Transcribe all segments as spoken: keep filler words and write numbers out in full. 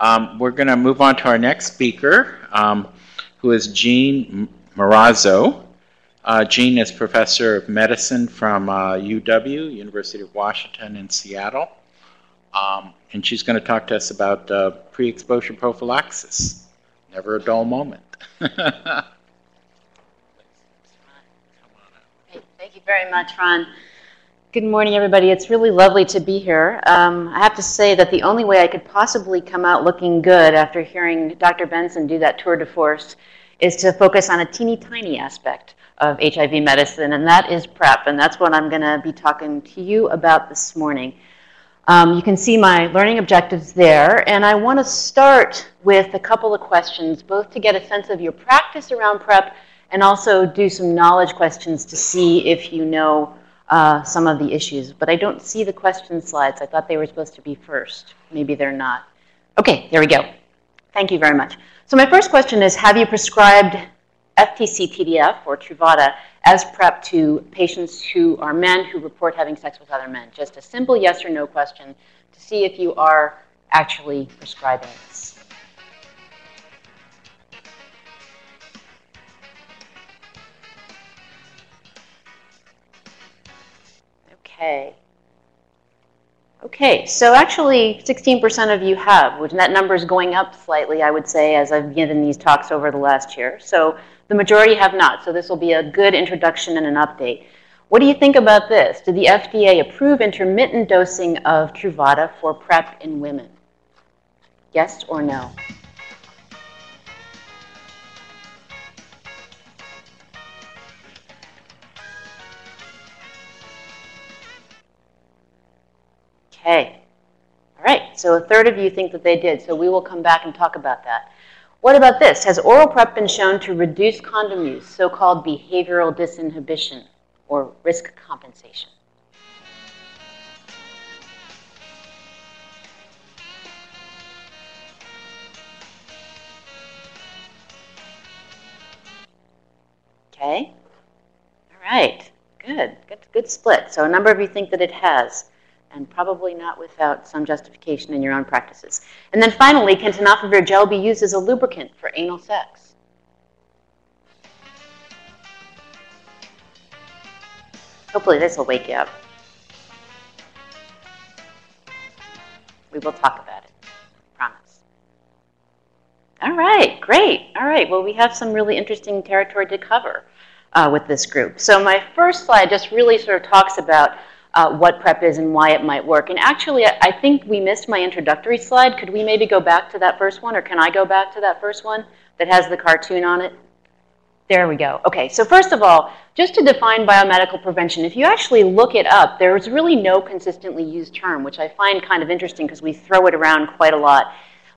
Um, we're going to move on to our next speaker, um, who is Jean Marrazzo. Uh, Jean is professor of medicine from uh, U W, University of Washington in Seattle. Um, and she's going to talk to us about uh, pre-exposure prophylaxis. Never a dull moment. Thank you very much, Ron. Good morning, everybody. It's really lovely to be here. Um, I have to say that the only way I could possibly come out looking good after hearing Doctor Benson do that tour de force is to focus on a teeny tiny aspect of H I V medicine, and that is PrEP, and that's what I'm going to be talking to you about this morning. Um, you can see my learning objectives there, and I want to start with a couple of questions, both to get a sense of your practice around PrEP and also do some knowledge questions to see if you know uh, some of the issues. But I don't see the question slides. I thought they were supposed to be first. Maybe they're not. Okay, there we go. Thank you very much. So my first question is, have you prescribed F T C T D F or Truvada as PrEP to patients who are men who report having sex with other men? Just a simple yes or no question to see if you are actually prescribing this. Okay. Okay, so actually sixteen percent of you have, which that number is going up slightly, I would say, as I've given these talks over the last year. So the majority have not, so this will be a good introduction and an update. What do you think about this? Did the F D A approve intermittent dosing of Truvada for PrEP in women? Yes or no? Okay. All right. So a third of you think that they did. So we will come back and talk about that. What about this? Has oral PrEP been shown to reduce condom use, so-called behavioral disinhibition or risk compensation? Okay. All right. Good. Good, good split. So a number of you think that it has, and probably not without some justification in your own practices. And then finally, can tenofovir gel be used as a lubricant for anal sex? Hopefully this will wake you up. We will talk about it, I promise. All right, great. All right, well, we have some really interesting territory to cover uh, with this group. So my first slide just really sort of talks about Uh, what PrEP is and why it might work. And actually, I, I think we missed my introductory slide. Could we maybe go back to that first one, or can I go back to that first one that has the cartoon on it? There we go. Okay, so first of all, just to define biomedical prevention, if you actually look it up, there is really no consistently used term, which I find kind of interesting because we throw it around quite a lot.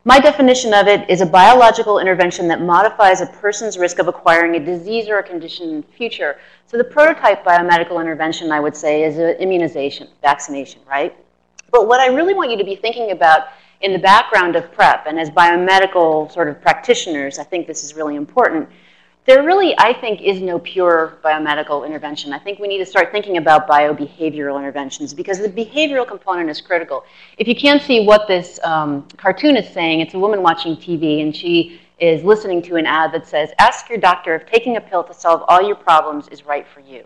My definition of it is a biological intervention that modifies a person's risk of acquiring a disease or a condition in the future. So the prototype biomedical intervention, I would say, is immunization, vaccination, right? But what I really want you to be thinking about in the background of PrEP, and as biomedical sort of practitioners, I think this is really important, there really, I think, is no pure biomedical intervention. I think we need to start thinking about biobehavioral interventions because the behavioral component is critical. If you can't see what this um, cartoon is saying, it's a woman watching T V, and she is listening to an ad that says, ask your doctor if taking a pill to solve all your problems is right for you,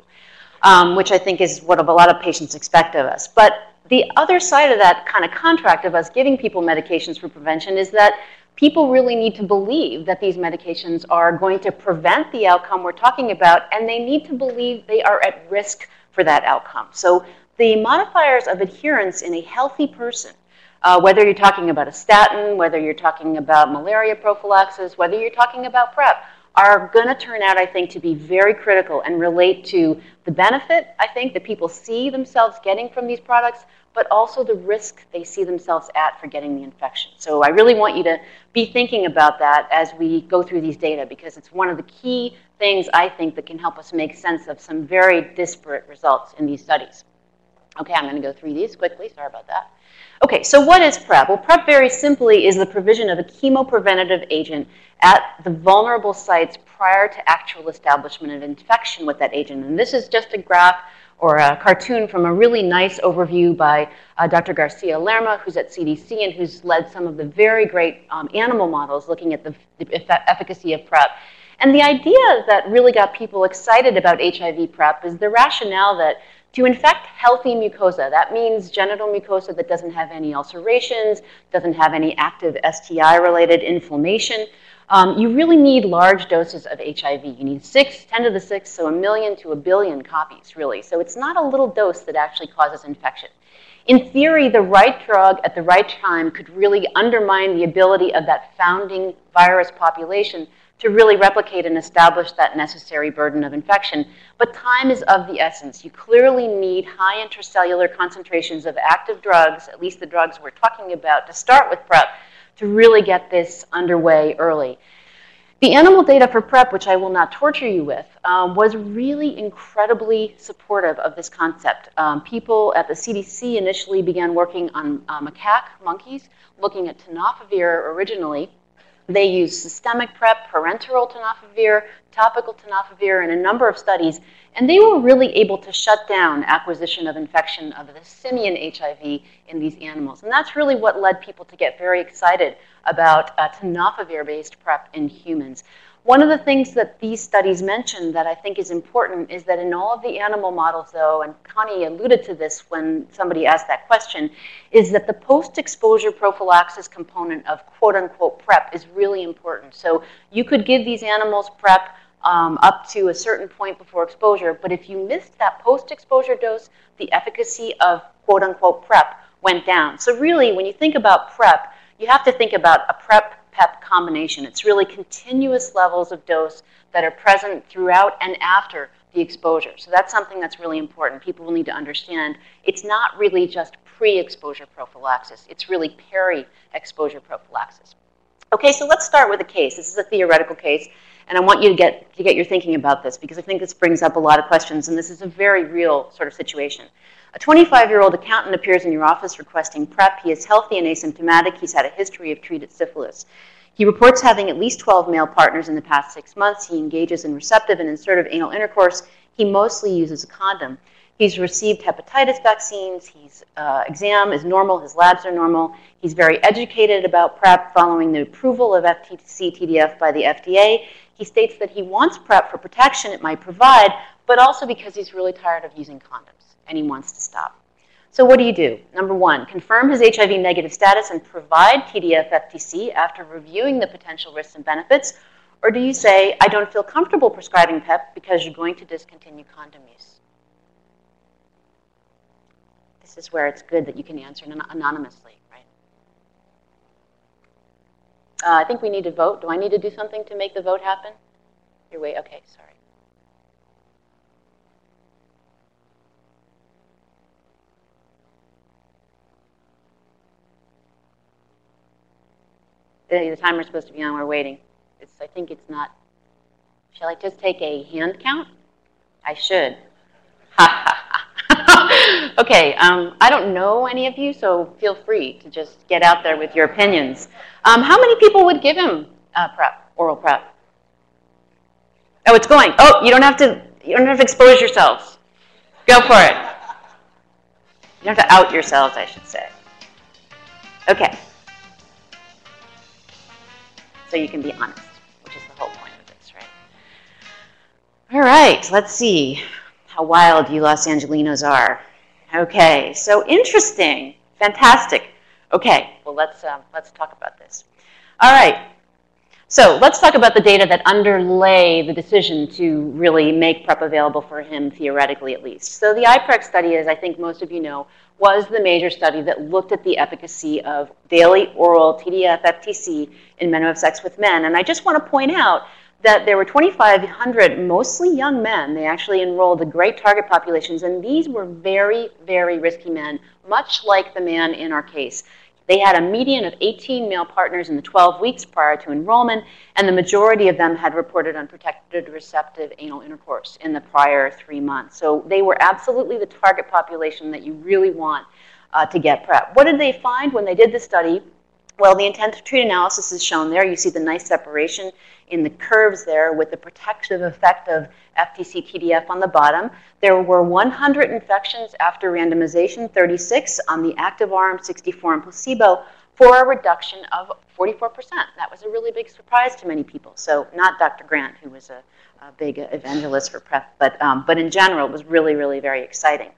um, which I think is what a lot of patients expect of us. But the other side of that kind of contract of us giving people medications for prevention is that people really need to believe that these medications are going to prevent the outcome we're talking about, and they need to believe they are at risk for that outcome. So the modifiers of adherence in a healthy person, uh, whether you're talking about a statin, whether you're talking about malaria prophylaxis, whether you're talking about PrEP, are going to turn out, I think, to be very critical and relate to the benefit, I think, that people see themselves getting from these products, but also the risk they see themselves at for getting the infection. So I really want you to be thinking about that as we go through these data, because it's one of the key things, I think, that can help us make sense of some very disparate results in these studies. Okay, I'm going to go through these quickly. Sorry about that. Okay, so what is PrEP? Well, PrEP very simply is the provision of a chemopreventative agent at the vulnerable sites prior to actual establishment of infection with that agent. And this is just a graph or a cartoon from a really nice overview by uh, Doctor Garcia Lerma, who's at C D C and who's led some of the very great um, animal models looking at the, the eff efficacy of PrEP. And the idea that really got people excited about H I V PrEP is the rationale that to infect healthy mucosa, that means genital mucosa that doesn't have any ulcerations, doesn't have any active S T I-related inflammation, um, you really need large doses of H I V. You need six, ten to the sixth, so a million to a billion copies, really. So it's not a little dose that actually causes infection. In theory, the right drug at the right time could really undermine the ability of that founding virus population to really replicate and establish that necessary burden of infection. But time is of the essence. You clearly need high intracellular concentrations of active drugs, at least the drugs we're talking about, to start with PrEP, to really get this underway early. The animal data for PrEP, which I will not torture you with, um, was really incredibly supportive of this concept. Um, people at the C D C initially began working on uh, macaque monkeys, looking at tenofovir originally. They used systemic PrEP, parenteral tenofovir, topical tenofovir in a number of studies, and they were really able to shut down acquisition of infection of the simian H I V in these animals. And that's really what led people to get very excited about uh, tenofovir-based PrEP in humans. One of the things that these studies mentioned that I think is important is that in all of the animal models, though, and Connie alluded to this when somebody asked that question, is that the post-exposure prophylaxis component of quote-unquote PrEP is really important. So you could give these animals PrEP um, up to a certain point before exposure, but if you missed that post-exposure dose, the efficacy of quote-unquote PrEP went down. So really, when you think about PrEP, you have to think about a PrEP PEP combination. It's really continuous levels of dose that are present throughout and after the exposure. So that's something that's really important. People will need to understand it's not really just pre-exposure prophylaxis. It's really peri-exposure prophylaxis. Okay, so let's start with a case. This is a theoretical case, and I want you to get, to get your thinking about this because I think this brings up a lot of questions, and this is a very real sort of situation. A twenty-five-year-old accountant appears in your office requesting PrEP. He is healthy and asymptomatic. He's had a history of treated syphilis. He reports having at least twelve male partners in the past six months. He engages in receptive and insertive anal intercourse. He mostly uses a condom. He's received hepatitis vaccines. His uh, exam is normal. His labs are normal. He's very educated about PrEP following the approval of F T C T D F by the F D A. He states that he wants PrEP for protection it might provide, but also because he's really tired of using condoms and he wants to stop. So what do you do? Number one, confirm his H I V negative status and provide T D F F T C after reviewing the potential risks and benefits, or do you say, I don't feel comfortable prescribing PrEP because you're going to discontinue condom use? This is where it's good that you can answer anonymously, right? Uh, I think we need to vote. Do I need to do something to make the vote happen? Your way, okay, sorry. The, the timer's supposed to be on. We're waiting. It's, I think it's not. Shall I just take a hand count? I should. Ha ha. Okay, um, I don't know any of you, so feel free to just get out there with your opinions. Um, how many people would give him uh, PrEP, oral PrEP? Oh, it's going. Oh, you don't have to. You don't have to expose yourselves. Go for it. You don't have to out yourselves, I should say. Okay. So you can be honest, which is the whole point of this, right? All right. Let's see how wild you Los Angelinos are. Okay, so interesting, fantastic. Okay, well let's um, let's talk about this. All right, so let's talk about the data that underlay the decision to really make PrEP available for him, theoretically at least. So the I PREX study, as I think most of you know, was the major study that looked at the efficacy of daily oral T D F F T C in men who have sex with men. And I just want to point out that there were twenty-five hundred mostly young men. They actually enrolled the great target populations, and these were very, very risky men, much like the man in our case. They had a median of eighteen male partners in the twelve weeks prior to enrollment, and the majority of them had reported unprotected receptive anal intercourse in the prior three months. So they were absolutely the target population that you really want uh, to get PrEP. What did they find when they did this study? Well, the intent to treat analysis is shown there. You see the nice separation in the curves there with the protective effect of F T C T D F on the bottom. There were one hundred infections after randomization, thirty-six on the active arm, sixty-four on placebo, for a reduction of forty-four percent. That was a really big surprise to many people. So not Doctor Grant, who was a, a big evangelist for PrEP, but, um, but in general, it was really, really very exciting.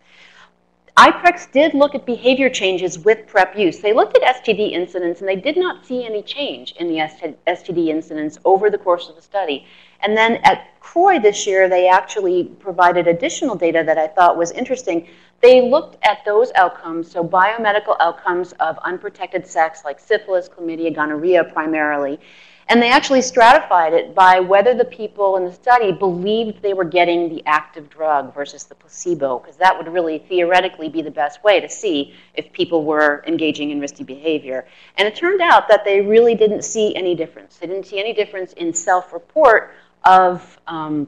I PREX did look at behavior changes with PrEP use. They looked at S T D incidence, and they did not see any change in the S T D incidence over the course of the study. And then at C R O I this year, they actually provided additional data that I thought was interesting. They looked at those outcomes, so biomedical outcomes of unprotected sex, like syphilis, chlamydia, gonorrhea primarily. And they actually stratified it by whether the people in the study believed they were getting the active drug versus the placebo, because that would really theoretically be the best way to see if people were engaging in risky behavior. And it turned out that they really didn't see any difference. They didn't see any difference in self-report of, um,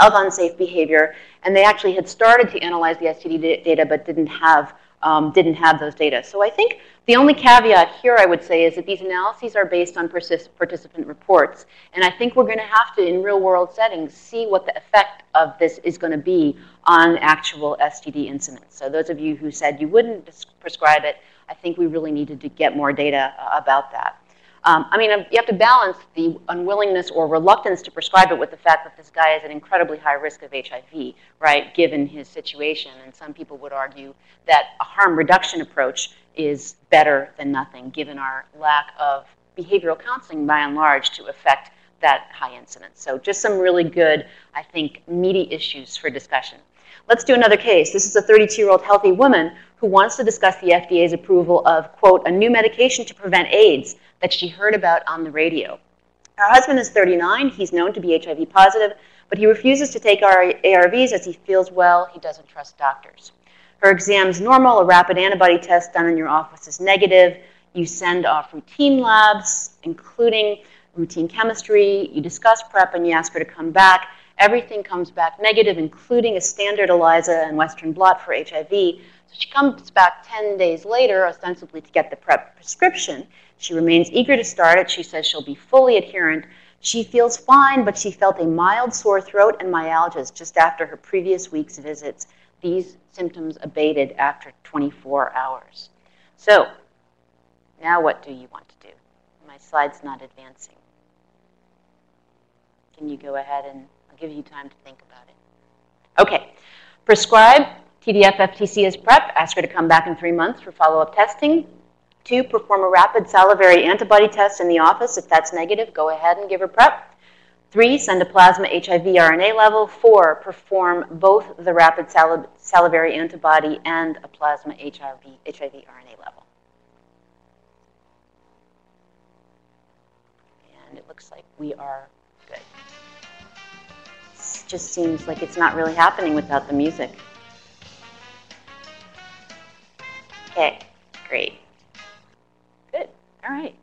of unsafe behavior. And they actually had started to analyze the S T D data but didn't have Um, didn't have those data. So I think the only caveat here I would say is that these analyses are based on participant reports. And I think we're going to have to, in real world settings, see what the effect of this is going to be on actual S T D incidence. So those of you who said you wouldn't prescribe it, I think we really needed to get more data uh, about that. Um, I mean, you have to balance the unwillingness or reluctance to prescribe it with the fact that this guy is at incredibly high risk of H I V, right, given his situation. And some people would argue that a harm reduction approach is better than nothing, given our lack of behavioral counseling, by and large, to affect that high incidence. So just some really good, I think, meaty issues for discussion. Let's do another case. This is a thirty-two-year-old healthy woman who wants to discuss the F D A's approval of, quote, a new medication to prevent AIDS that she heard about on the radio. Her husband is thirty-nine. He's known to be H I V positive, but he refuses to take A R Vs as he feels well. He doesn't trust doctors. Her exam's normal. A rapid antibody test done in your office is negative. You send off routine labs, including routine chemistry. You discuss PrEP, and you ask her to come back. Everything comes back negative, including a standard ELISA and Western blot for H I V. So she comes back ten days later, ostensibly to get the PrEP prescription. She remains eager to start it. She says she'll be fully adherent. She feels fine, but she felt a mild sore throat and myalgias just after her previous week's visits. These symptoms abated after twenty-four hours. So now what do you want to do? My slide's not advancing. Can you go ahead and give you time to think about it. Okay, prescribe T D F F T C as PrEP, ask her to come back in three months for follow-up testing. Two, perform a rapid salivary antibody test in the office. If that's negative, go ahead and give her PrEP. Three, send a plasma H I V R N A level. Four, perform both the rapid sal salivary antibody and a plasma H I V, H I V R N A level. And it looks like we are good. Just seems like it's not really happening without the music. Okay, great. Good, all right.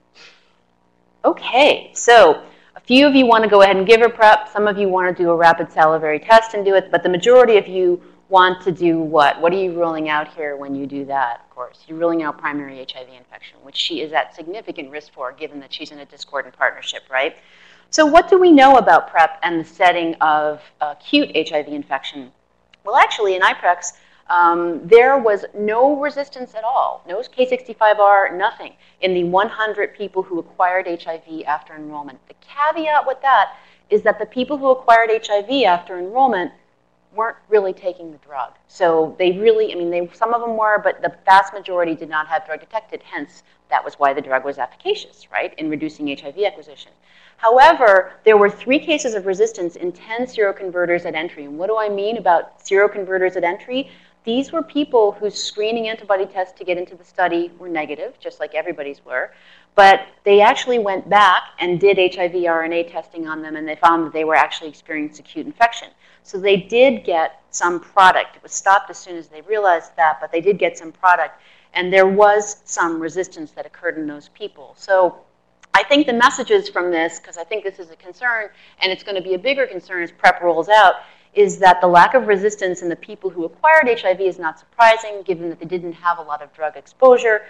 Okay, so a few of you want to go ahead and give her PrEP. Some of you want to do a rapid salivary test and do it, but the majority of you want to do what? What are you ruling out here when you do that, of course? You're ruling out primary H I V infection, which she is at significant risk for, given that she's in a discordant partnership, right? So what do we know about PrEP and the setting of acute H I V infection? Well, actually, in I PREX, um, there was no resistance at all. No K sixty-five R, nothing, in the one hundred people who acquired H I V after enrollment. The caveat with that is that the people who acquired H I V after enrollment weren't really taking the drug. So they really, I mean, they, some of them were, but the vast majority did not have drug detected. Hence, that was why the drug was efficacious, right, in reducing H I V acquisition. However, there were three cases of resistance in ten seroconverters at entry. And what do I mean about seroconverters at entry? These were people whose screening antibody tests to get into the study were negative, just like everybody's were. But they actually went back and did H I V R N A testing on them, and they found that they were actually experiencing acute infection. So they did get some product. It was stopped as soon as they realized that, but they did get some product. And there was some resistance that occurred in those people. So I think the messages from this, because I think this is a concern, and it's going to be a bigger concern as PrEP rolls out, is that the lack of resistance in the people who acquired H I V is not surprising, given that they didn't have a lot of drug exposure.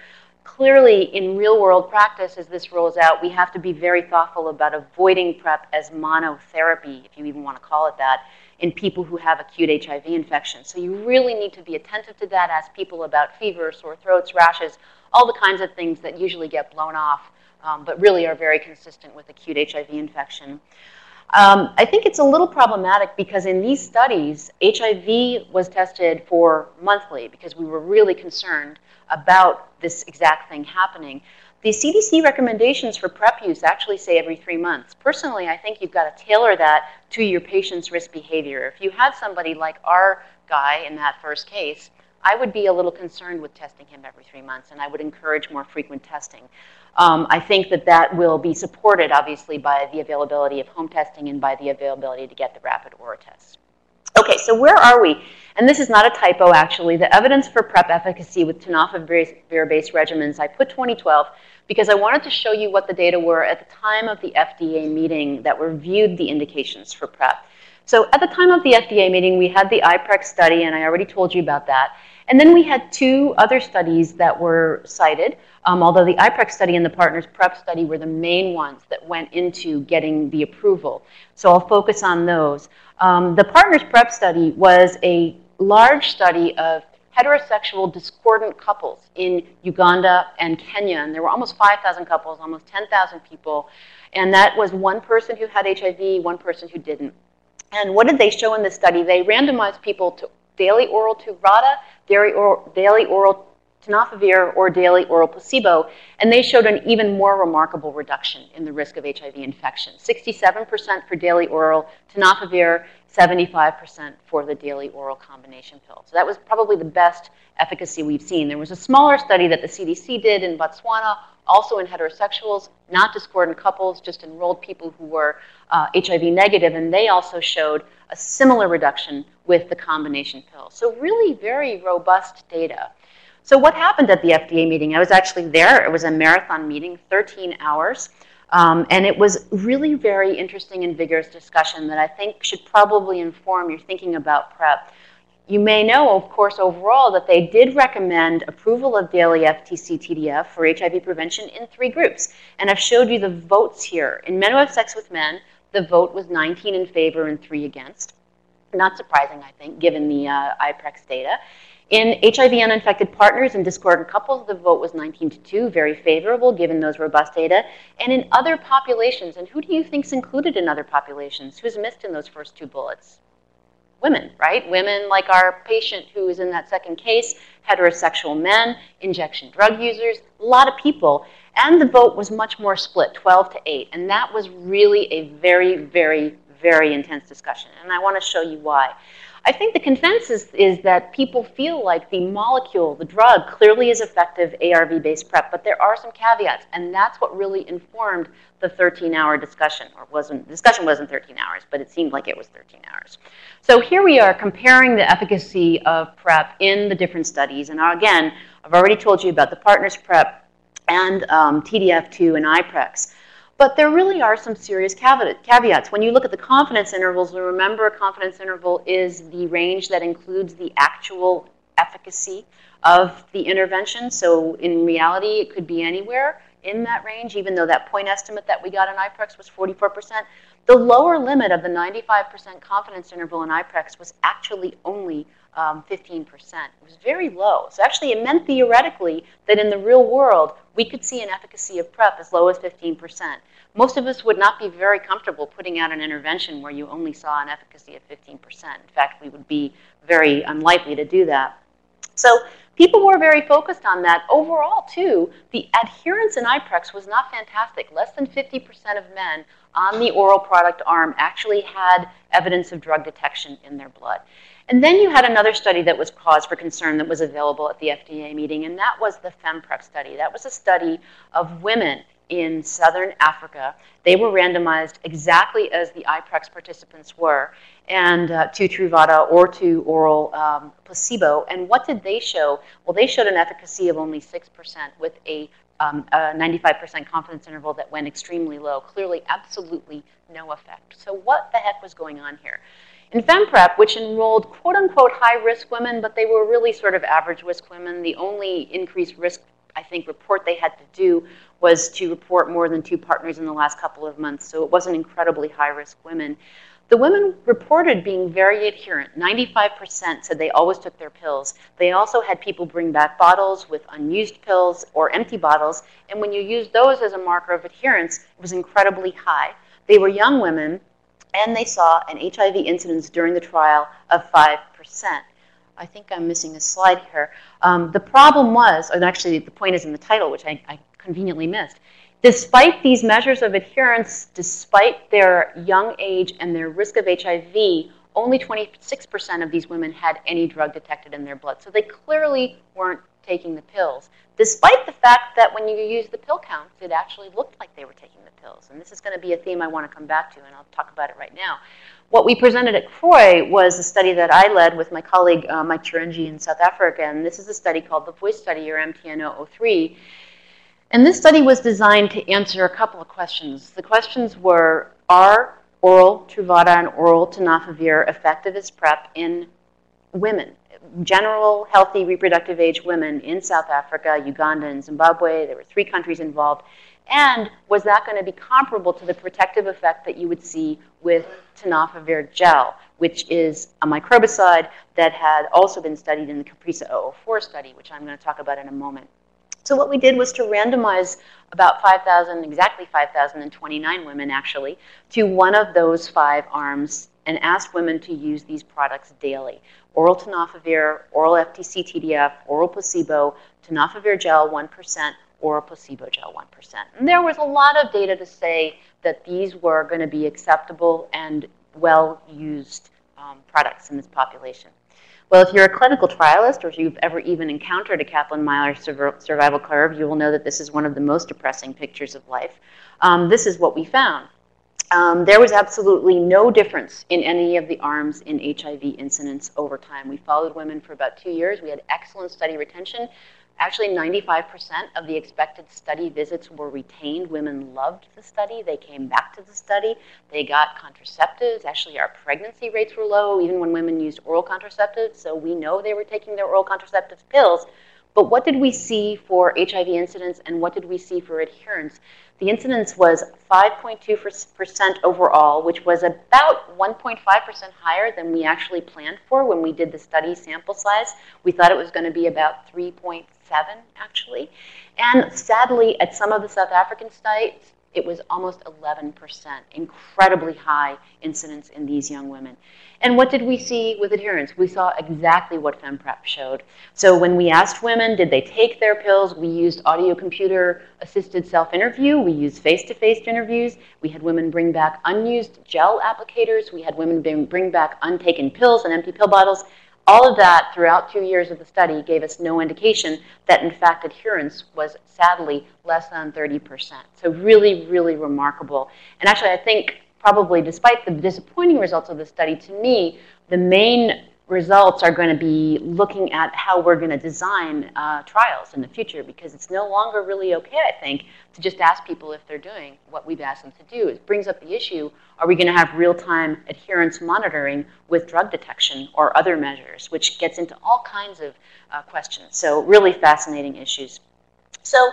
clearly in real-world practice, as this rolls out, we have to be very thoughtful about avoiding PrEP as monotherapy, if you even want to call it that, in people who have acute H I V infection. So you really need to be attentive to that, ask people about fever, sore throats, rashes, all the kinds of things that usually get blown off, um, but really are very consistent with acute H I V infection. Um, I think it's a little problematic because in these studies, H I V was tested for monthly because we were really concerned about this exact thing happening. The C D C recommendations for PrEP use actually say every three months. Personally, I think you've got to tailor that to your patient's risk behavior. If you had somebody like our guy in that first case, I would be a little concerned with testing him every three months, and I would encourage more frequent testing. Um, I think that that will be supported, obviously, by the availability of home testing and by the availability to get the rapid O R A tests. Okay, so where are we? And this is not a typo, actually. The evidence for PrEP efficacy with tenofovir-based regimens, I put twenty twelve because I wanted to show you what the data were at the time of the F D A meeting that reviewed the indications for PrEP. So at the time of the F D A meeting, we had the I PREX study, and I already told you about that. And then we had two other studies that were cited, um, although the I PREX study and the Partners PrEP study were the main ones that went into getting the approval. So I'll focus on those. Um, the Partners PrEP study was a large study of heterosexual discordant couples in Uganda and Kenya, and there were almost five thousand couples, almost ten thousand people, and that was one person who had H I V, one person who didn't. And what did they show in this study? They randomized people to daily oral Truvada, daily oral, daily oral tenofovir, or daily oral placebo, and they showed an even more remarkable reduction in the risk of H I V infection. sixty-seven percent for daily oral tenofovir, seventy-five percent for the daily oral combination pill. So that was probably the best efficacy we've seen. There was a smaller study that the C D C did in Botswana, also in heterosexuals, not discordant couples, just enrolled people who were uh, H I V negative, and they also showed a similar reduction with the combination pill. So really very robust data. So what happened at the F D A meeting? I was actually there. It was a marathon meeting, thirteen hours. Um, and it was really very interesting and vigorous discussion that I think should probably inform your thinking about PrEP. You may know, of course, overall, that they did recommend approval of daily F T C T D F for H I V prevention in three groups. And I've showed you the votes here. In men who have sex with men, the vote was nineteen in favor and three against. Not surprising, I think, given the uh, I PREX data. In H I V uninfected partners and discordant couples, the vote was nineteen to two, very favorable given those robust data. And in other populations, and who do you think's included in other populations? Who's missed in those first two bullets? Women, right? Women like our patient who is in that second case, heterosexual men, injection drug users, a lot of people. And the vote was much more split, twelve to eight. And that was really a very, very, very intense discussion. And I want to show you why. I think the consensus is that people feel like the molecule, the drug, clearly is effective A R V-based PrEP, but there are some caveats, and that's what really informed the thirteen-hour discussion. Or wasn't discussion wasn't thirteen hours, but it seemed like it was thirteen hours. So here we are comparing the efficacy of PrEP in the different studies, and again, I've already told you about the Partners PrEP and um, T D F two and I PREX. But there really are some serious caveats. When you look at the confidence intervals, remember a confidence interval is the range that includes the actual efficacy of the intervention. So in reality, it could be anywhere in that range, even though that point estimate that we got in I PREX was forty-four percent. The lower limit of the ninety-five percent confidence interval in I PREX was actually only um, fifteen percent. It was very low. So actually it meant theoretically that in the real world, we could see an efficacy of PrEP as low as fifteen percent. Most of us would not be very comfortable putting out an intervention where you only saw an efficacy of fifteen percent. In fact, we would be very unlikely to do that. So people were very focused on that. Overall, too, the adherence in I PREX was not fantastic. Less than fifty percent of men on the oral product arm actually had evidence of drug detection in their blood. And then you had another study that was cause for concern that was available at the F D A meeting, and that was the FemPrep study. That was a study of women in southern Africa. They were randomized exactly as the I PREX participants were, and uh, to Truvada or to oral um, placebo. And what did they show? Well, they showed an efficacy of only six percent with a ninety-five percent confidence interval that went extremely low. Clearly, absolutely no effect. So what the heck was going on here? In FemPrep, which enrolled quote-unquote high-risk women, but they were really sort of average-risk women, the only increased risk I think, report they had to do was to report more than two partners in the last couple of months. So it wasn't incredibly high-risk women. The women reported being very adherent. ninety-five percent said they always took their pills. They also had people bring back bottles with unused pills or empty bottles. And when you use those as a marker of adherence, it was incredibly high. They were young women, and they saw an H I V incidence during the trial of five percent. I think I'm missing a slide here. Um, the problem was, and actually the point is in the title, which I, I conveniently missed. Despite these measures of adherence, despite their young age and their risk of H I V, only twenty-six percent of these women had any drug detected in their blood. So they clearly weren't taking the pills, despite the fact that when you use the pill count, it actually looked like they were taking the pills. And this is going to be a theme I want to come back to, and I'll talk about it right now. What we presented at CROI was a study that I led with my colleague, uh, Mike Chiringi in South Africa. And this is a study called the Voice Study, or M T N zero zero three. And this study was designed to answer a couple of questions. The questions were, are oral Truvada and oral tenofovir effective as PrEP in women, general healthy reproductive age women in South Africa, Uganda, and Zimbabwe? There were three countries involved. And was that going to be comparable to the protective effect that you would see with tenofovir gel, which is a microbicide that had also been studied in the CAPRISA zero zero four study, which I'm going to talk about in a moment. So what we did was to randomize about five thousand, exactly five thousand twenty-nine women actually, to one of those five arms and asked women to use these products daily. Oral tenofovir, oral F T C T D F, oral placebo, tenofovir gel one percent, oral placebo gel one percent. And there was a lot of data to say that these were going to be acceptable and well-used um, products in this population. Well, if you're a clinical trialist or if you've ever even encountered a Kaplan-Meier survival curve, you will know that this is one of the most depressing pictures of life. Um, this is what we found. Um, there was absolutely no difference in any of the arms in H I V incidence over time. We followed women for about two years. We had excellent study retention. Actually, ninety-five percent of the expected study visits were retained. Women loved the study. They came back to the study. They got contraceptives. Actually, our pregnancy rates were low, even when women used oral contraceptives. So we know they were taking their oral contraceptive pills. But what did we see for H I V incidence, and what did we see for adherence? The incidence was five point two percent overall, which was about one point five percent higher than we actually planned for when we did the study sample size. We thought it was going to be about three point five percent seven, actually. And sadly, at some of the South African sites, it was almost eleven percent, incredibly high incidence in these young women. And what did we see with adherence? We saw exactly what FemPrep showed. So when we asked women, did they take their pills, we used audio computer-assisted self-interview. We used face-to-face interviews. We had women bring back unused gel applicators. We had women bring back untaken pills and empty pill bottles. All of that throughout two years of the study gave us no indication that, in fact, adherence was sadly less than thirty percent. So really, really remarkable. And actually, I think probably despite the disappointing results of the study, to me, the main results are going to be looking at how we're going to design uh, trials in the future, because it's no longer really okay, I think, to just ask people if they're doing what we've asked them to do. It brings up the issue, are we going to have real-time adherence monitoring with drug detection or other measures, which gets into all kinds of uh, questions. So really fascinating issues. So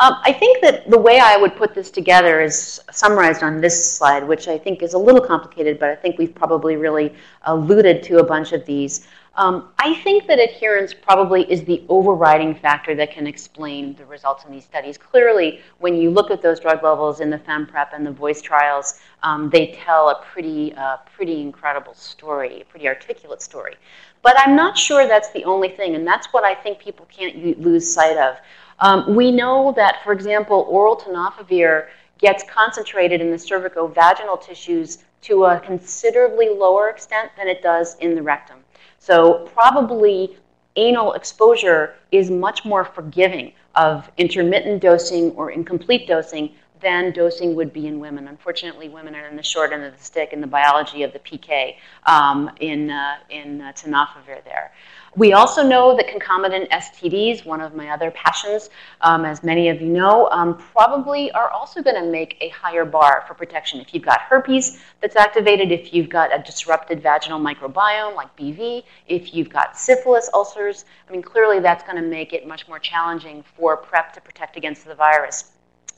um, I think that the way I would put this together is summarized on this slide, which I think is a little complicated, but I think we've probably really alluded to a bunch of these. Um, I think that adherence probably is the overriding factor that can explain the results in these studies. Clearly, when you look at those drug levels in the FemPrep and the Voice trials, um, they tell a pretty, uh, pretty incredible story, a pretty articulate story. But I'm not sure that's the only thing, and that's what I think people can't lose sight of. Um, we know that, for example, oral tenofovir gets concentrated in the cervicovaginal tissues to a considerably lower extent than it does in the rectum. So probably anal exposure is much more forgiving of intermittent dosing or incomplete dosing then dosing would be in women. Unfortunately, women are in the short end of the stick in the biology of the P K um, in, uh, in uh, tenofovir there. We also know that concomitant S T Ds, one of my other passions, um, as many of you know, um, probably are also going to make a higher bar for protection. If you've got herpes that's activated, if you've got a disrupted vaginal microbiome like B V, if you've got syphilis ulcers, I mean, clearly that's going to make it much more challenging for PrEP to protect against the virus.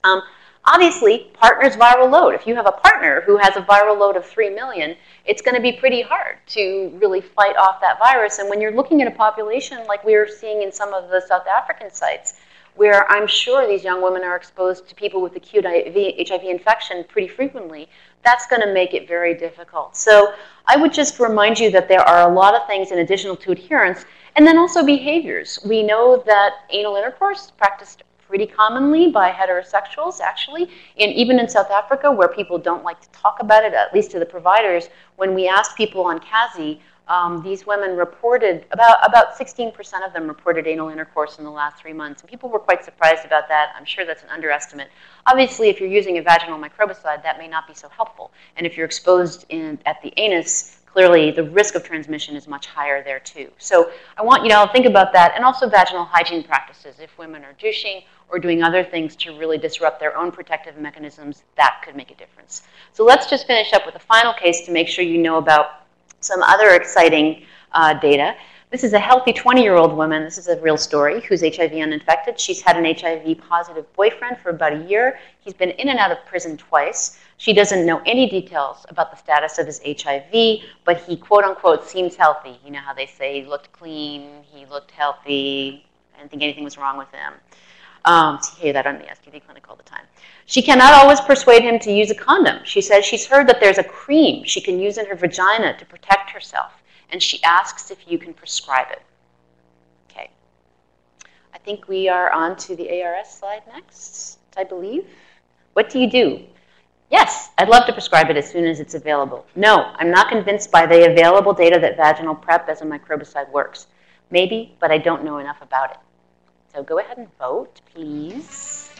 Um, Obviously, partner's viral load. If you have a partner who has a viral load of three million, it's going to be pretty hard to really fight off that virus. And when you're looking at a population like we are seeing in some of the South African sites, where I'm sure these young women are exposed to people with acute H I V infection pretty frequently, that's going to make it very difficult. So I would just remind you that there are a lot of things in addition to adherence, and then also behaviors. We know that anal intercourse practiced pretty commonly by heterosexuals, actually, and even in South Africa, where people don't like to talk about it, at least to the providers. When we asked people on CASI, um, these women reported, about about sixteen percent of them reported anal intercourse in the last three months. And people were quite surprised about that. I'm sure that's an underestimate. Obviously, if you're using a vaginal microbicide, that may not be so helpful. And if you're exposed in, at the anus, clearly the risk of transmission is much higher there too. So I want you to all think about that, and also vaginal hygiene practices. If women are douching or doing other things to really disrupt their own protective mechanisms, that could make a difference. So let's just finish up with a final case to make sure you know about some other exciting uh, data. This is a healthy twenty-year-old woman. This is a real story, who's H I V uninfected. She's had an H I V-positive boyfriend for about a year. He's been in and out of prison twice. She doesn't know any details about the status of his H I V, but he, quote unquote, seems healthy. You know how they say he looked clean, he looked healthy, I didn't think anything was wrong with him. Um, so you hear that on the S T D clinic all the time. She cannot always persuade him to use a condom. She says she's heard that there's a cream she can use in her vagina to protect herself, and she asks if you can prescribe it. Okay. I think we are on to the A R S slide next, I believe. What do you do? Yes, I'd love to prescribe it as soon as it's available. No, I'm not convinced by the available data that vaginal PrEP as a microbicide works. Maybe, but I don't know enough about it. So go ahead and vote, please.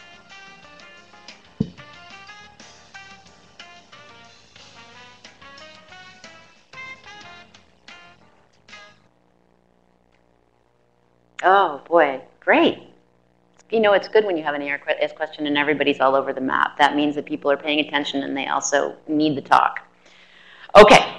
Oh, boy, great. You know, it's good when you have an A R S question and everybody's all over the map. That means that people are paying attention and they also need the talk. Okay,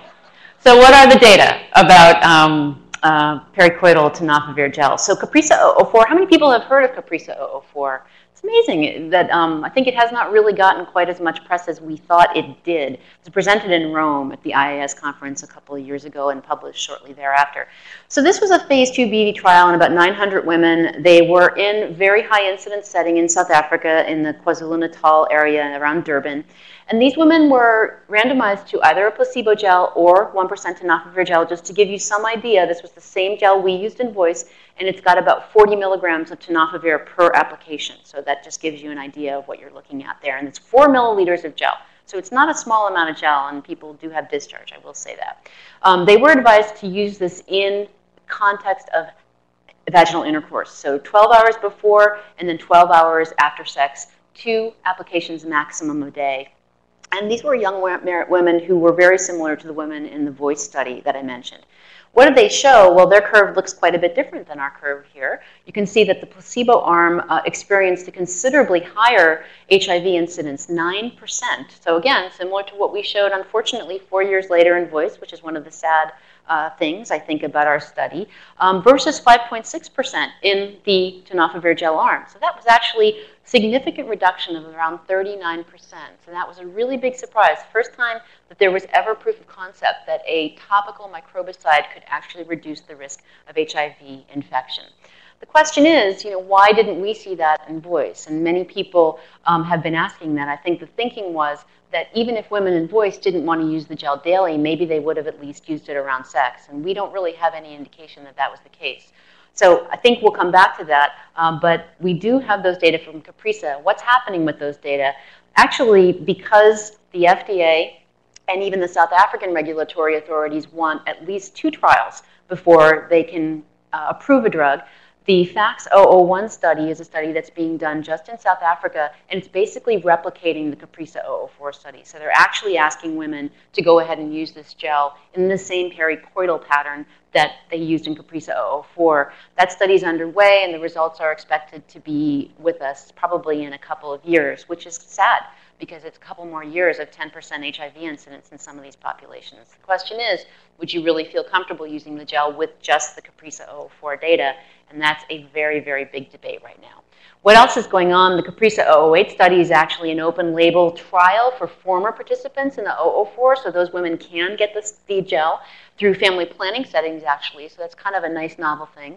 so what are the data about um, uh, pericoital tenofovir gel? So CAPRISA zero zero four, how many people have heard of CAPRISA zero zero four? It's amazing that um, I think it has not really gotten quite as much press as we thought it did. It was presented in Rome at the I A S conference a couple of years ago and published shortly thereafter. So this was a phase two B V trial in about nine hundred women. They were in very high incidence setting in South Africa in the KwaZulu-Natal area around Durban. And these women were randomized to either a placebo gel or one percent tenofovir gel. Just to give you some idea, this was the same gel we used in Voice, and it's got about forty milligrams of tenofovir per application. So that just gives you an idea of what you're looking at there. And it's four milliliters of gel. So it's not a small amount of gel, and people do have discharge, I will say that. Um, they were advised to use this in context of vaginal intercourse. So twelve hours before and then twelve hours after sex, two applications maximum a day. And these were young women who were very similar to the women in the Voice study that I mentioned. What did they show? Well, their curve looks quite a bit different than our curve here. You can see that the placebo arm uh, experienced a considerably higher H I V incidence, nine percent. So again, similar to what we showed, unfortunately, four years later in Voice, which is one of the sad uh, things, I think, about our study, um, versus five point six percent in the tenofovir gel arm. So that was actually significant reduction of around thirty-nine percent. So that was a really big surprise. First time that there was ever proof of concept that a topical microbicide could actually reduce the risk of H I V infection. The question is, you know, why didn't we see that in Voice? And many people um, have been asking that. I think the thinking was that even if women in Voice didn't want to use the gel daily, maybe they would have at least used it around sex. And we don't really have any indication that that was the case. So I think we'll come back to that, um, but we do have those data from CAPRISA. What's happening with those data? Actually, because the F D A and even the South African regulatory authorities want at least two trials before they can uh, approve a drug, The FACS zero zero one study is a study that's being done just in South Africa, and it's basically replicating the CAPRISA zero zero four study. So they're actually asking women to go ahead and use this gel in the same pericoital pattern that they used in CAPRISA zero zero four. That study's underway, and the results are expected to be with us probably in a couple of years, which is sad, because it's a couple more years of ten percent H I V incidence in some of these populations. The question is, would you really feel comfortable using the gel with just the CAPRISA zero zero four data? And that's a very, very big debate right now. What else is going on? The CAPRISA zero zero eight study is actually an open label trial for former participants in the zero zero four, so those women can get this, the gel through family planning settings, actually. So that's kind of a nice novel thing.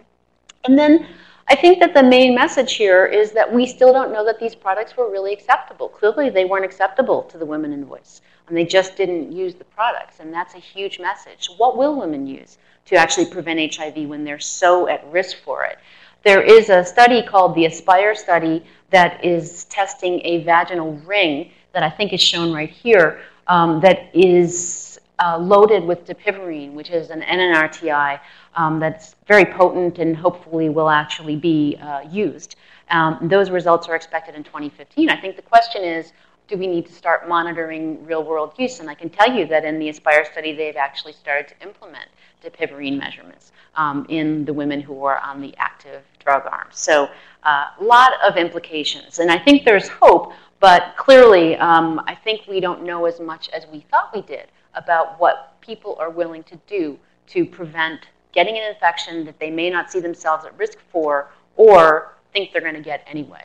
And then I think that the main message here is that we still don't know that these products were really acceptable. Clearly, they weren't acceptable to the women in Voice, and they just didn't use the products, and that's a huge message. What will women use to actually prevent H I V when they're so at risk for it? There is a study called the Aspire study that is testing a vaginal ring that I think is shown right here um, that is uh, loaded with dapivirine, which is an N N R T I. Um, that's very potent and hopefully will actually be uh, used. Um, those results are expected in twenty fifteen. I think the question is, do we need to start monitoring real-world use? And I can tell you that in the Aspire study, they've actually started to implement dapivirine measurements um, in the women who are on the active drug arm. So a uh, lot of implications. And I think there's hope, but clearly um, I think we don't know as much as we thought we did about what people are willing to do to prevent getting an infection that they may not see themselves at risk for or think they're going to get anyway.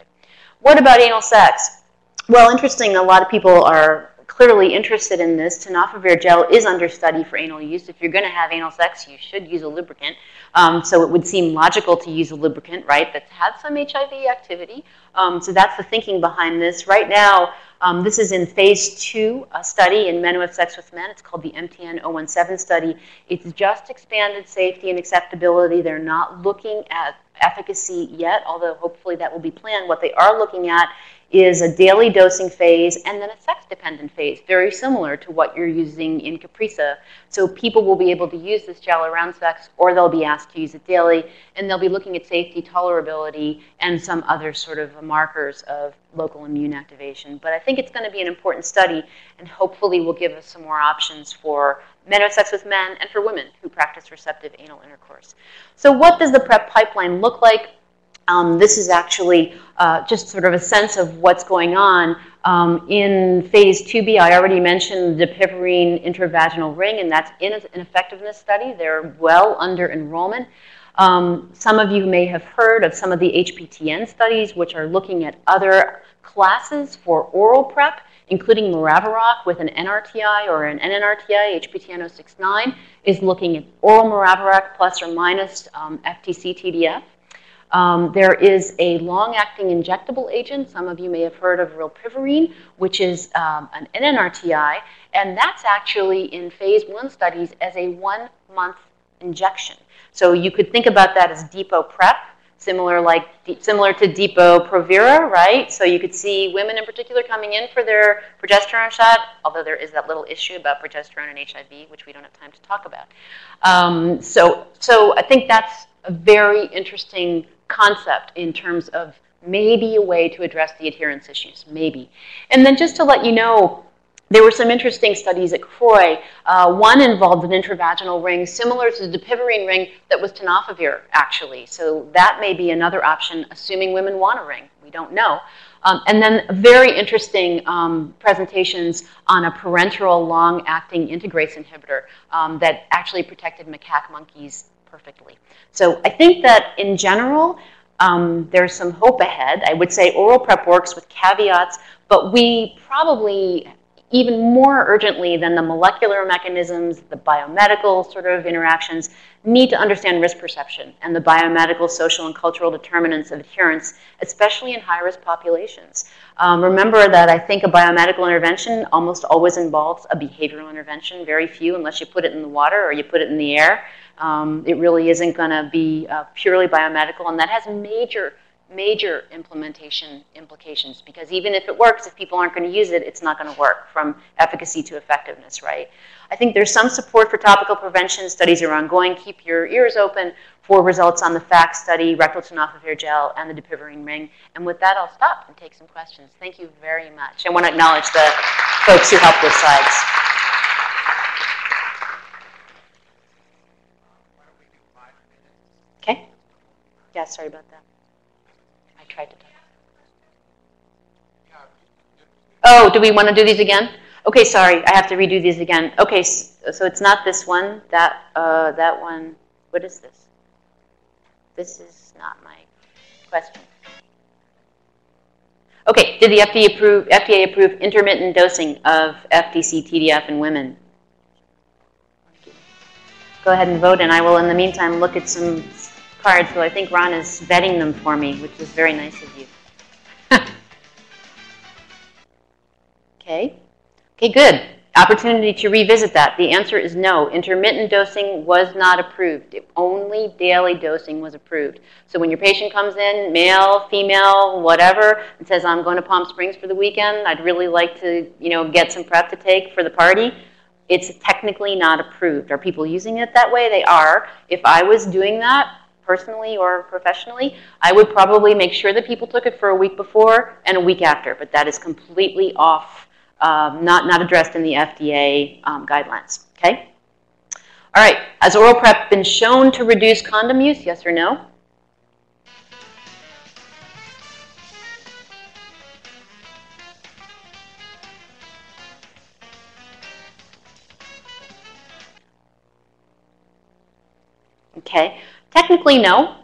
What about anal sex? Well, interesting, a lot of people are clearly interested in this. Tenofovir gel is under study for anal use. If you're going to have anal sex, you should use a lubricant. Um, so it would seem logical to use a lubricant, right, that's had some H I V activity. Um, so that's the thinking behind this. Right now, Um, this is in phase two, a study in men who have sex with men. It's called the M T N zero one seven study. It's just expanded safety and acceptability. They're not looking at efficacy yet, although hopefully that will be planned. What they are looking at is a daily dosing phase and then a sex-dependent phase, very similar to what you're using in CAPRISA. So people will be able to use this gel around sex, or they'll be asked to use it daily, and they'll be looking at safety, tolerability, and some other sort of markers of local immune activation. But I think it's going to be an important study, and hopefully will give us some more options for men who have sex with men and for women who practice receptive anal intercourse. So what does the PrEP pipeline look like? Um, this is actually uh, just sort of a sense of what's going on. Um, in phase two B, I already mentioned the dapivirine intravaginal ring, and that's in an effectiveness study. They're well under enrollment. Um, some of you may have heard of some of the H P T N studies, which are looking at other classes for oral PrEP, including maraviroc with an N R T I or an N N R T I. H P T N zero six nine is looking at oral maraviroc plus or minus um, F T C T D F. Um, there is a long-acting injectable agent. Some of you may have heard of rilpivirine, which is um, an N N R T I, and that's actually in phase one studies as a one-month injection. So you could think about that as depot PrEP, similar like similar to depot Provera, right? So you could see women in particular coming in for their progesterone shot, although there is that little issue about progesterone and H I V, which we don't have time to talk about. Um, so, so I think that's a very interesting concept in terms of maybe a way to address the adherence issues, maybe. And then just to let you know, there were some interesting studies at C R O I. Uh, one involved an intravaginal ring similar to the dapivirine ring that was tenofovir, actually. So that may be another option, assuming women want a ring. We don't know. Um, and then very interesting um, presentations on a parenteral long-acting integrase inhibitor um, that actually protected macaque monkeys perfectly. So I think that in general, um, there's some hope ahead. I would say oral PrEP works with caveats, but we probably, even more urgently than the molecular mechanisms, the biomedical sort of interactions, need to understand risk perception and the biomedical, social, and cultural determinants of adherence, especially in high-risk populations. Um, remember that I think a biomedical intervention almost always involves a behavioral intervention, very few, unless you put it in the water or you put it in the air. Um, it really isn't going to be uh, purely biomedical, and that has major major implementation implications, because even if it works, if people aren't going to use it, it's not going to work from efficacy to effectiveness, right? I think there's some support for topical prevention. Studies are ongoing. Keep your ears open for results on the F A C study, rectal tenofovir gel, and the dapivirine ring. And with that, I'll stop and take some questions. Thank you very much. I want to acknowledge the folks who helped with slides. Okay. Yeah, sorry about that. I tried to talk. Oh, do we want to do these again? Okay, sorry, I have to redo these again. Okay, so it's not this one, that, uh, that one. What is this? This is not my question. Okay, did the F D A approve, F D A approve intermittent dosing of F T C T D F in women? Go ahead and vote, and I will, in the meantime, look at some cards. So I think Ron is vetting them for me, which is very nice of you. Okay. Okay, good. Opportunity to revisit that. The answer is no. Intermittent dosing was not approved. Only daily dosing was approved. So when your patient comes in, male, female, whatever, and says, I'm going to Palm Springs for the weekend, I'd really like to, you know, get some PrEP to take for the party, it's technically not approved. Are people using it that way? They are. If I was doing that, personally or professionally, I would probably make sure that people took it for a week before and a week after, but that is completely off. Um, not, not addressed in the F D A um, guidelines, okay? All right, has oral PrEP been shown to reduce condom use, yes or no? Okay, technically no.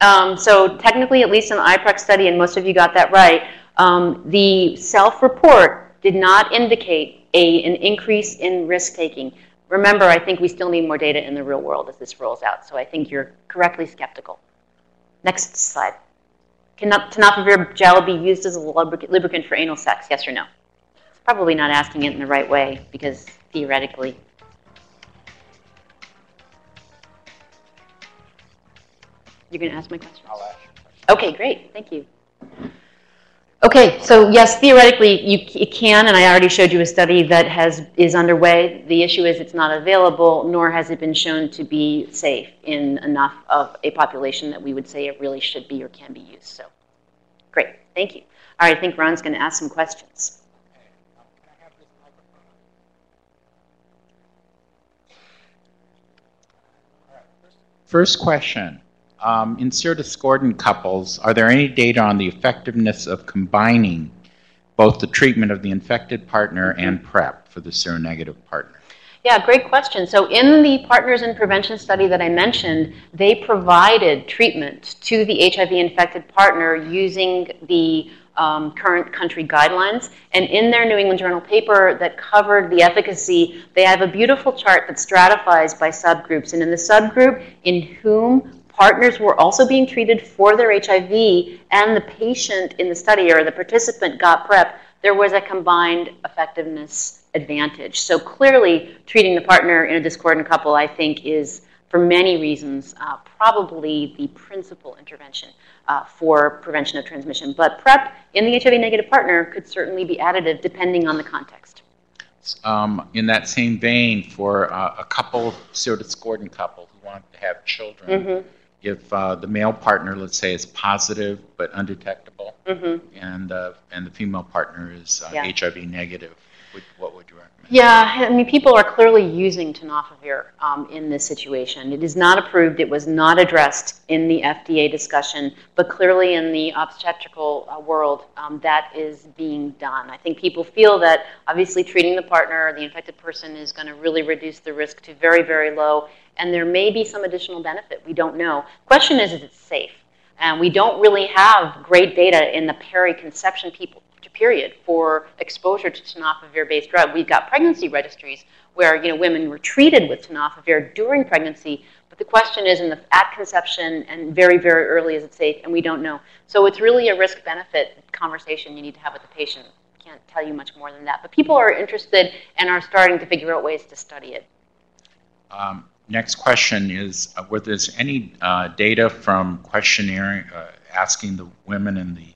Um, so technically, at least in the I PREX study, and most of you got that right, um, the self-report did not indicate a, an increase in risk-taking. Remember, I think we still need more data in the real world as this rolls out, so I think you're correctly skeptical. Next slide. Can tenofovir gel be used as a lubricant for anal sex, yes or no? It's probably not asking it in the right way, because theoretically. You're going to ask my question? I'll ask your question. Okay, great. Thank you. Okay, so yes, theoretically you it can, and I already showed you a study that has is underway. The issue is it's not available, nor has it been shown to be safe in enough of a population that we would say it really should be or can be used. So, great, thank you. All right, I think Ron's going to ask some questions. First question. Um, in serodiscordant couples, are there any data on the effectiveness of combining both the treatment of the infected partner and PrEP for the seronegative partner? Yeah, great question. So in the Partners in Prevention study that I mentioned, they provided treatment to the H I V-infected partner using the Um, current country guidelines. And in their New England Journal paper that covered the efficacy, they have a beautiful chart that stratifies by subgroups. And in the subgroup in whom partners were also being treated for their H I V and the patient in the study or the participant got PrEP, there was a combined effectiveness advantage. So clearly treating the partner in a discordant couple, I think, is for many reasons, uh, probably the principal intervention uh, for prevention of transmission. But PrEP in the H I V-negative partner could certainly be additive depending on the context. Um, in that same vein, for uh, a couple, serodiscordant couple who want to have children, mm-hmm. if uh, the male partner, let's say, is positive but undetectable, mm-hmm. and, uh, and the female partner is uh, yeah. H I V-negative, what would you recommend? Yeah, I mean, people are clearly using tenofovir um, in this situation. It is not approved. It was not addressed in the F D A discussion, but clearly in the obstetrical uh, world, um, that is being done. I think people feel that obviously treating the partner or the infected person is going to really reduce the risk to very, very low, and there may be some additional benefit. We don't know. Question is, is it safe? And we don't really have great data in the peri-conception people. period for exposure to tenofovir-based drug. We've got pregnancy registries where, you know, women were treated with tenofovir during pregnancy, but the question is in the, at conception and very, very early, is it safe? And we don't know. So it's really a risk-benefit conversation you need to have with the patient. Can't tell you much more than that. But people are interested and are starting to figure out ways to study it. Um, next question is, uh, were there's any uh, data from questionnaire uh, asking the women in the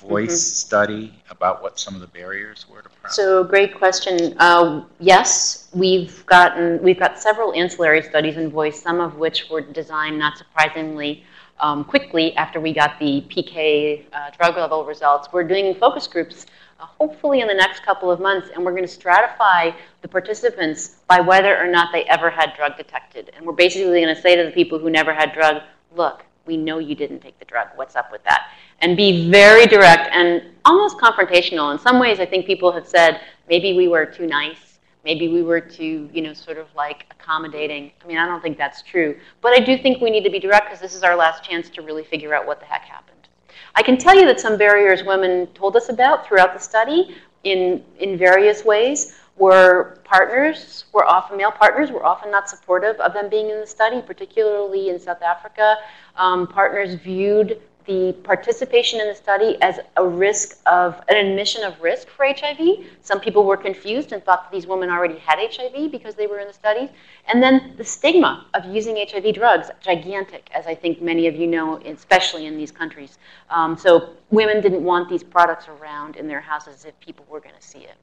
Voice mm-hmm. study about what some of the barriers were to PrEP? So great question. Uh, yes, we've gotten we've got several ancillary studies in Voice, some of which were designed, not surprisingly, um, quickly after we got the P K uh, drug level results. We're doing focus groups, uh, hopefully in the next couple of months, and we're going to stratify the participants by whether or not they ever had drug detected. And we're basically going to say to the people who never had drug, look, we know you didn't take the drug. What's up with that? And be very direct and almost confrontational. In some ways, I think people have said, maybe we were too nice. Maybe we were too, you know, sort of like accommodating. I mean, I don't think that's true. But I do think we need to be direct because this is our last chance to really figure out what the heck happened. I can tell you that some barriers women told us about throughout the study in, in various ways were partners, were often male partners, were often not supportive of them being in the study, particularly in South Africa. Um, partners viewed the participation in the study as a risk of, an admission of risk for H I V. Some people were confused and thought that these women already had H I V because they were in the studies. And then the stigma of using H I V drugs, gigantic, as I think many of you know, especially in these countries. Um, so women didn't want these products around in their houses if people were going to see it.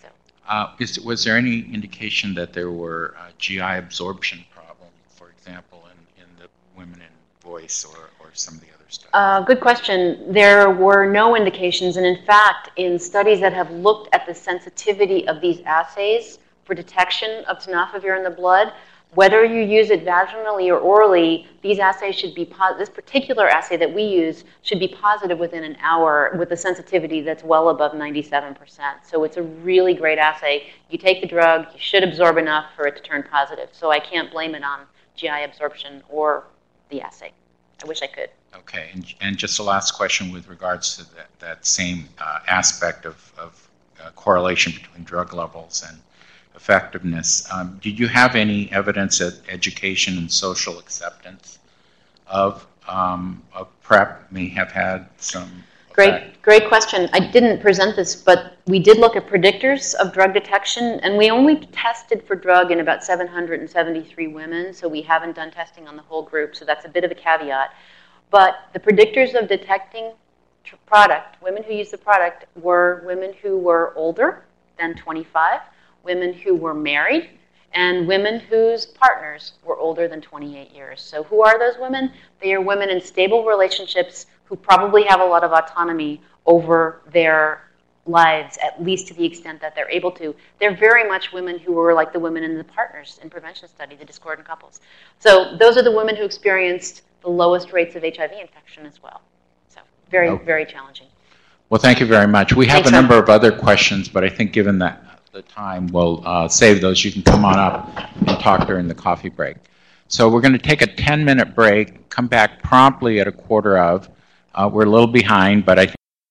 So. Uh, is, was there any indication that there were uh, G I absorption problems, for example, in, in the women in Voice or, or some of the other studies? Uh, good question. There were no indications. And in fact, in studies that have looked at the sensitivity of these assays for detection of tenofovir in the blood, whether you use it vaginally or orally, these assays should be positive. This particular assay that we use should be positive within an hour with a sensitivity that's well above ninety-seven percent. So it's a really great assay. You take the drug, you should absorb enough for it to turn positive. So I can't blame it on G I absorption or the assay. I wish I could. Okay, and, and just a last question with regards to that, that same uh, aspect of, of uh, correlation between drug levels and effectiveness. Um, did you have any evidence that education and social acceptance of, um, of PrEP may have had some Great, effect? Great question. I didn't present this, but we did look at predictors of drug detection, and we only tested for drug in about seven hundred seventy-three women, so we haven't done testing on the whole group, so that's a bit of a caveat. But the predictors of detecting product, women who used the product, were women who were older than twenty-five, women who were married, and women whose partners were older than twenty-eight years. So who are those women? They are women in stable relationships who probably have a lot of autonomy over their lives, at least to the extent that they're able to. They're very much women who were like the women in the Partners in Prevention study, the discordant couples. So those are the women who experienced the lowest rates of H I V infection as well. So very, okay. very challenging. Well, thank you very much. We have Thanks, a number Ron. of other questions, but I think given that the time, we'll uh, save those. You can come on up and talk during the coffee break. So we're going to take a ten-minute break, come back promptly at a quarter of. Uh, we're a little behind, but I think